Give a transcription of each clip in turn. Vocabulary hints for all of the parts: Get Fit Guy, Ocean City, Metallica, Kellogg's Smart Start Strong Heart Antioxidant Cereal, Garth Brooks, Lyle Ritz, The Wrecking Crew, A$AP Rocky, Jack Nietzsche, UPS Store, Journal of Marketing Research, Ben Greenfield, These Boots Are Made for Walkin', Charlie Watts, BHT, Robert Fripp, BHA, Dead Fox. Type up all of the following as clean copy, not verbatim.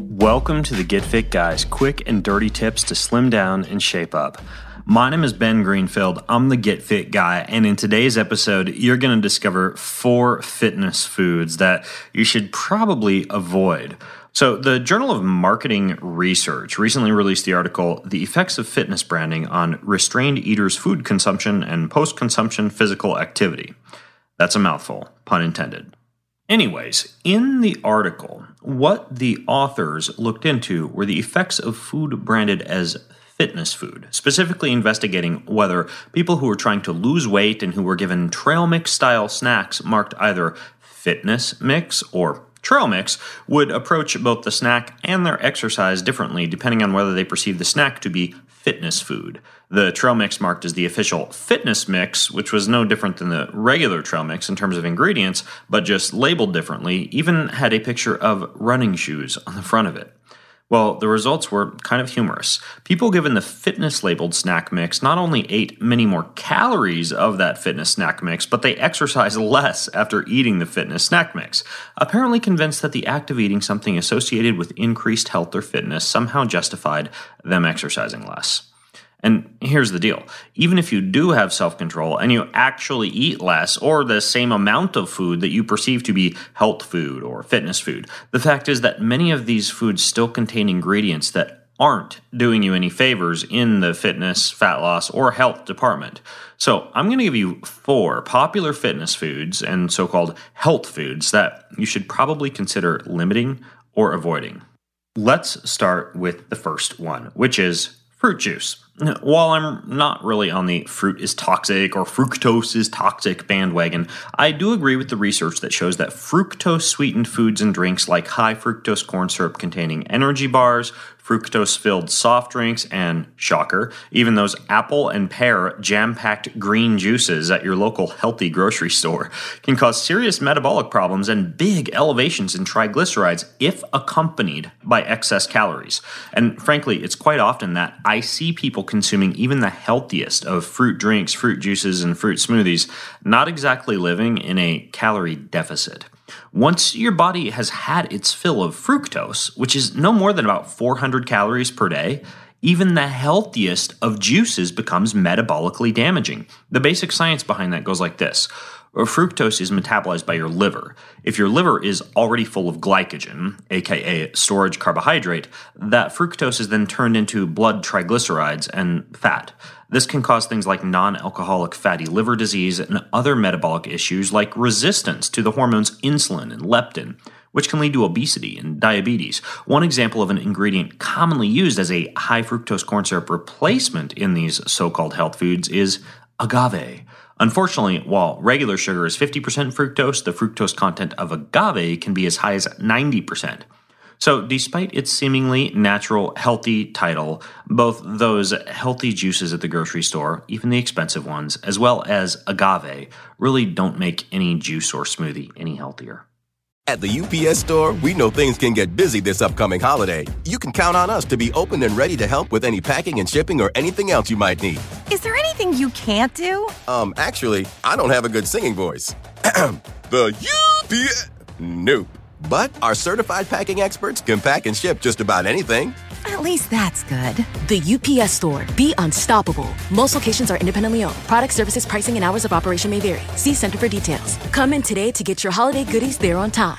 Welcome to the Get Fit Guy's quick and dirty tips to slim down and shape up. My name is Ben Greenfield. I'm the Get Fit Guy, and in today's episode, you're going to discover 4 fitness foods that you should probably avoid. So the Journal of Marketing Research recently released the article, The Effects of Fitness Branding on Restrained Eaters' Food Consumption and Post-Consumption Physical Activity. That's a mouthful, pun intended. Anyways, in the article, what the authors looked into were the effects of food branded as fitness food, specifically investigating whether people who were trying to lose weight and who were given trail mix-style snacks marked either fitness mix or trail mix would approach both the snack and their exercise differently depending on whether they perceived the snack to be fitness food. The trail mix marked as the official fitness mix, which was no different than the regular trail mix in terms of ingredients, but just labeled differently, even had a picture of running shoes on the front of it. Well, the results were kind of humorous. People given the fitness-labeled snack mix not only ate many more calories of that fitness snack mix, but they exercised less after eating the fitness snack mix, apparently convinced that the act of eating something associated with increased health or fitness somehow justified them exercising less. And here's the deal. Even if you do have self-control and you actually eat less or the same amount of food that you perceive to be health food or fitness food, the fact is that many of these foods still contain ingredients that aren't doing you any favors in the fitness, fat loss, or health department. So I'm going to give you 4 popular fitness foods and so-called health foods that you should probably consider limiting or avoiding. Let's start with the first one, which is fruit juice. While I'm not really on the fruit is toxic or fructose is toxic bandwagon, I do agree with the research that shows that fructose-sweetened foods and drinks like high-fructose corn syrup containing energy bars, fructose-filled soft drinks, and, shocker, even those apple and pear jam-packed green juices at your local healthy grocery store can cause serious metabolic problems and big elevations in triglycerides if accompanied by excess calories. And frankly, it's quite often that I see people consuming even the healthiest of fruit drinks, fruit juices, and fruit smoothies, not exactly living in a calorie deficit. Once your body has had its fill of fructose, which is no more than about 400 calories per day, even the healthiest of juices becomes metabolically damaging. The basic science behind that goes like this. Fructose is metabolized by your liver. If your liver is already full of glycogen, aka storage carbohydrate, that fructose is then turned into blood triglycerides and fat. This can cause things like non-alcoholic fatty liver disease and other metabolic issues like resistance to the hormones insulin and leptin, which can lead to obesity and diabetes. One example of an ingredient commonly used as a high fructose corn syrup replacement in these so-called health foods is agave. Unfortunately, while regular sugar is 50% fructose, the fructose content of agave can be as high as 90%. So despite its seemingly natural, healthy title, both those healthy juices at the grocery store, even the expensive ones, as well as agave, really don't make any juice or smoothie any healthier. At the UPS Store, we know things can get busy this upcoming holiday. You can count on us to be open and ready to help with any packing and shipping or anything else you might need. Is there anything you can't do? Actually, I don't have a good singing voice. The UPS... Nope. But our certified packing experts can pack and ship just about anything. At least that's good. The UPS Store. Be unstoppable. Most locations are independently owned. Product, services, pricing, and hours of operation may vary. See center for details. Come in today to get your holiday goodies there on time.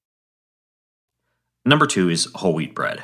Number 2 is whole wheat bread.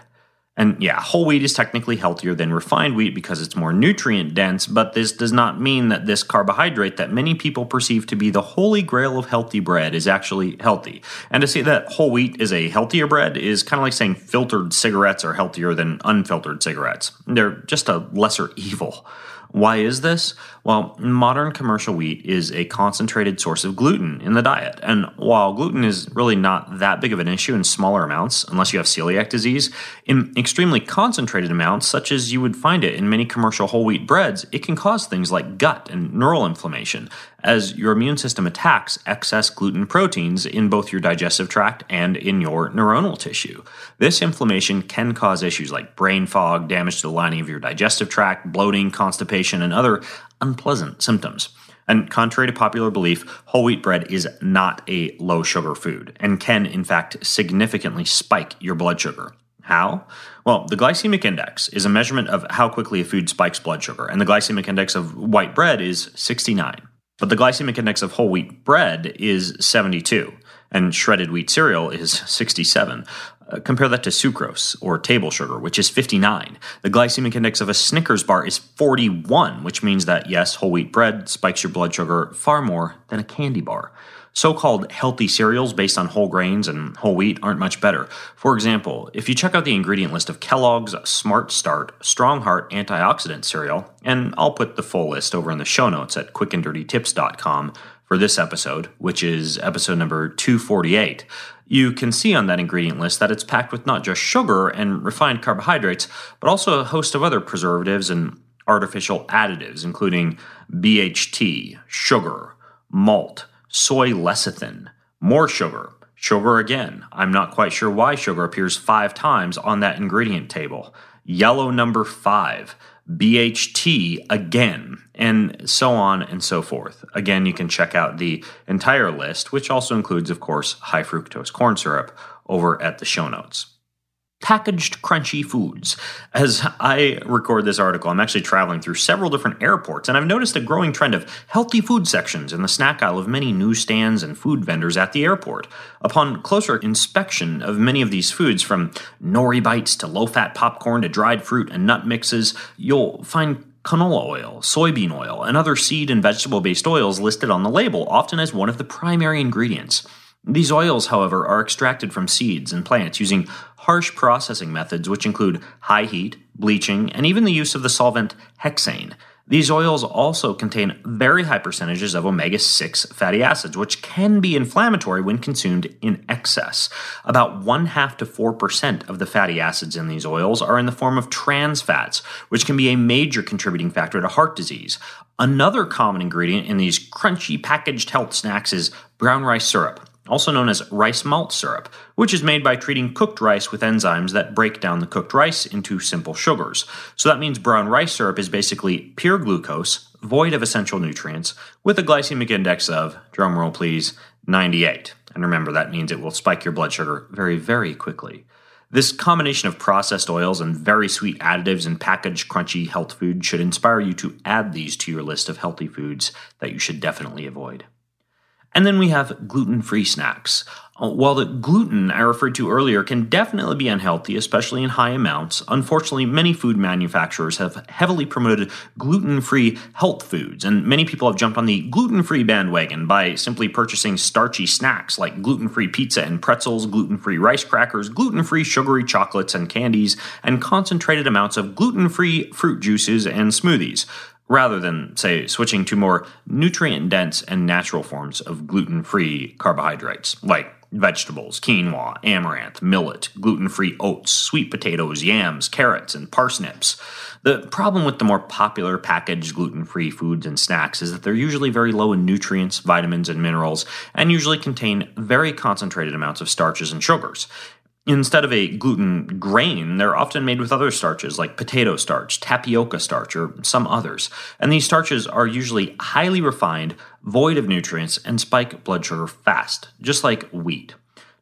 And yeah, whole wheat is technically healthier than refined wheat because it's more nutrient dense, but this does not mean that this carbohydrate that many people perceive to be the holy grail of healthy bread is actually healthy. And to say that whole wheat is a healthier bread is kind of like saying filtered cigarettes are healthier than unfiltered cigarettes. They're just a lesser evil. Why is this? Well, modern commercial wheat is a concentrated source of gluten in the diet. And while gluten is really not that big of an issue in smaller amounts, unless you have celiac disease, in extremely concentrated amounts, such as you would find it in many commercial whole wheat breads, it can cause things like gut and neural inflammation, as your immune system attacks excess gluten proteins in both your digestive tract and in your neuronal tissue. This inflammation can cause issues like brain fog, damage to the lining of your digestive tract, bloating, constipation, and other unpleasant symptoms. And contrary to popular belief, whole wheat bread is not a low-sugar food and can, in fact, significantly spike your blood sugar. How? Well, the glycemic index is a measurement of how quickly a food spikes blood sugar, and the glycemic index of white bread is 69. But the glycemic index of whole wheat bread is 72, and shredded wheat cereal is 67. Compare that to sucrose, or table sugar, which is 59. The glycemic index of a Snickers bar is 41, which means that, yes, whole wheat bread spikes your blood sugar far more than a candy bar. So-called healthy cereals based on whole grains and whole wheat aren't much better. For example, if you check out the ingredient list of Kellogg's Smart Start Strong Heart Antioxidant Cereal, and I'll put the full list over in the show notes at quickanddirtytips.com for this episode, which is episode number 248, you can see on that ingredient list that it's packed with not just sugar and refined carbohydrates, but also a host of other preservatives and artificial additives, including BHT, sugar, malt, soy lecithin, more sugar, sugar again. I'm not quite sure why sugar appears 5 times on that ingredient table. Yellow number 5, BHT again, and so on and so forth. Again, you can check out the entire list, which also includes, of course, high fructose corn syrup over at the show notes. Packaged crunchy foods. As I record this article, I'm actually traveling through several different airports, and I've noticed a growing trend of healthy food sections in the snack aisle of many newsstands and food vendors at the airport. Upon closer inspection of many of these foods, from nori bites to low-fat popcorn to dried fruit and nut mixes, you'll find canola oil, soybean oil, and other seed and vegetable-based oils listed on the label, often as one of the primary ingredients. These oils, however, are extracted from seeds and plants using harsh processing methods, which include high heat, bleaching, and even the use of the solvent hexane. These oils also contain very high percentages of omega-6 fatty acids, which can be inflammatory when consumed in excess. About 0.5 to 4% of the fatty acids in these oils are in the form of trans fats, which can be a major contributing factor to heart disease. Another common ingredient in these crunchy packaged health snacks is brown rice syrup, also known as rice malt syrup, which is made by treating cooked rice with enzymes that break down the cooked rice into simple sugars. So that means brown rice syrup is basically pure glucose, void of essential nutrients, with a glycemic index of, drumroll please, 98. And remember, that means it will spike your blood sugar very, very quickly. This combination of processed oils and very sweet additives in packaged crunchy health food should inspire you to add these to your list of healthy foods that you should definitely avoid. And then we have gluten-free snacks. While the gluten I referred to earlier can definitely be unhealthy, especially in high amounts, unfortunately, many food manufacturers have heavily promoted gluten-free health foods, and many people have jumped on the gluten-free bandwagon by simply purchasing starchy snacks like gluten-free pizza and pretzels, gluten-free rice crackers, gluten-free sugary chocolates and candies, and concentrated amounts of gluten-free fruit juices and smoothies, rather than, say, switching to more nutrient-dense and natural forms of gluten-free carbohydrates, like vegetables, quinoa, amaranth, millet, gluten-free oats, sweet potatoes, yams, carrots, and parsnips. The problem with the more popular packaged gluten-free foods and snacks is that they're usually very low in nutrients, vitamins, and minerals, and usually contain very concentrated amounts of starches and sugars. Instead of a gluten grain, they're often made with other starches like potato starch, tapioca starch, or some others. And these starches are usually highly refined, void of nutrients, and spike blood sugar fast, just like wheat.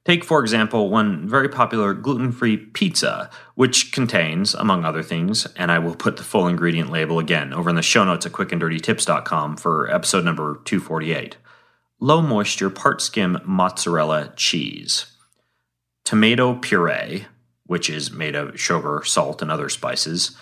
Take, for example, one very popular gluten-free pizza, which contains, among other things, and I will put the full ingredient label again over in the show notes at quickanddirtytips.com for episode number 248, low-moisture part-skim mozzarella cheese, tomato puree, which is made of sugar, salt, and other spices,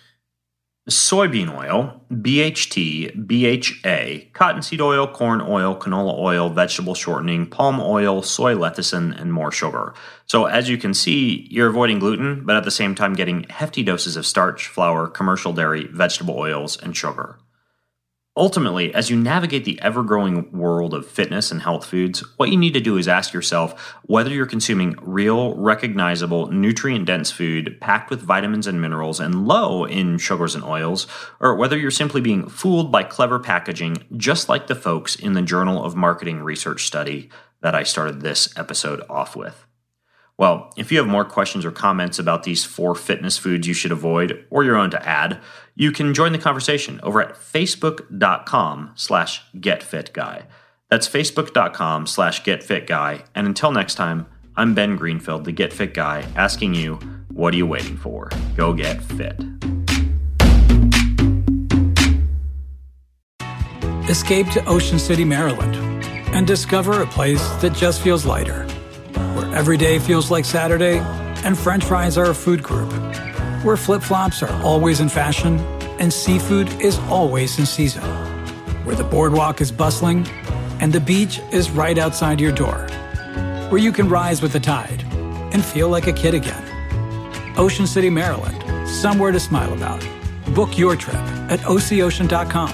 soybean oil, BHT, BHA, cottonseed oil, corn oil, canola oil, vegetable shortening, palm oil, soy lecithin, and more sugar. So as you can see, you're avoiding gluten, but at the same time getting hefty doses of starch, flour, commercial dairy, vegetable oils, and sugar. Ultimately, as you navigate the ever-growing world of fitness and health foods, what you need to do is ask yourself whether you're consuming real, recognizable, nutrient-dense food packed with vitamins and minerals and low in sugars and oils, or whether you're simply being fooled by clever packaging, just like the folks in the Journal of Marketing Research study that I started this episode off with. Well, if you have more questions or comments about these 4 fitness foods you should avoid or your own to add, you can join the conversation over at facebook.com/getfitguy. That's facebook.com/getfitguy. And until next time, I'm Ben Greenfield, the Get Fit Guy, asking you, what are you waiting for? Go get fit. Escape to Ocean City, Maryland, and discover a place that just feels lighter. Every day feels like Saturday, and French fries are a food group, where flip-flops are always in fashion, and seafood is always in season, where the boardwalk is bustling, and the beach is right outside your door, where you can rise with the tide and feel like a kid again. Ocean City, Maryland, somewhere to smile about. Book your trip at OCOcean.com.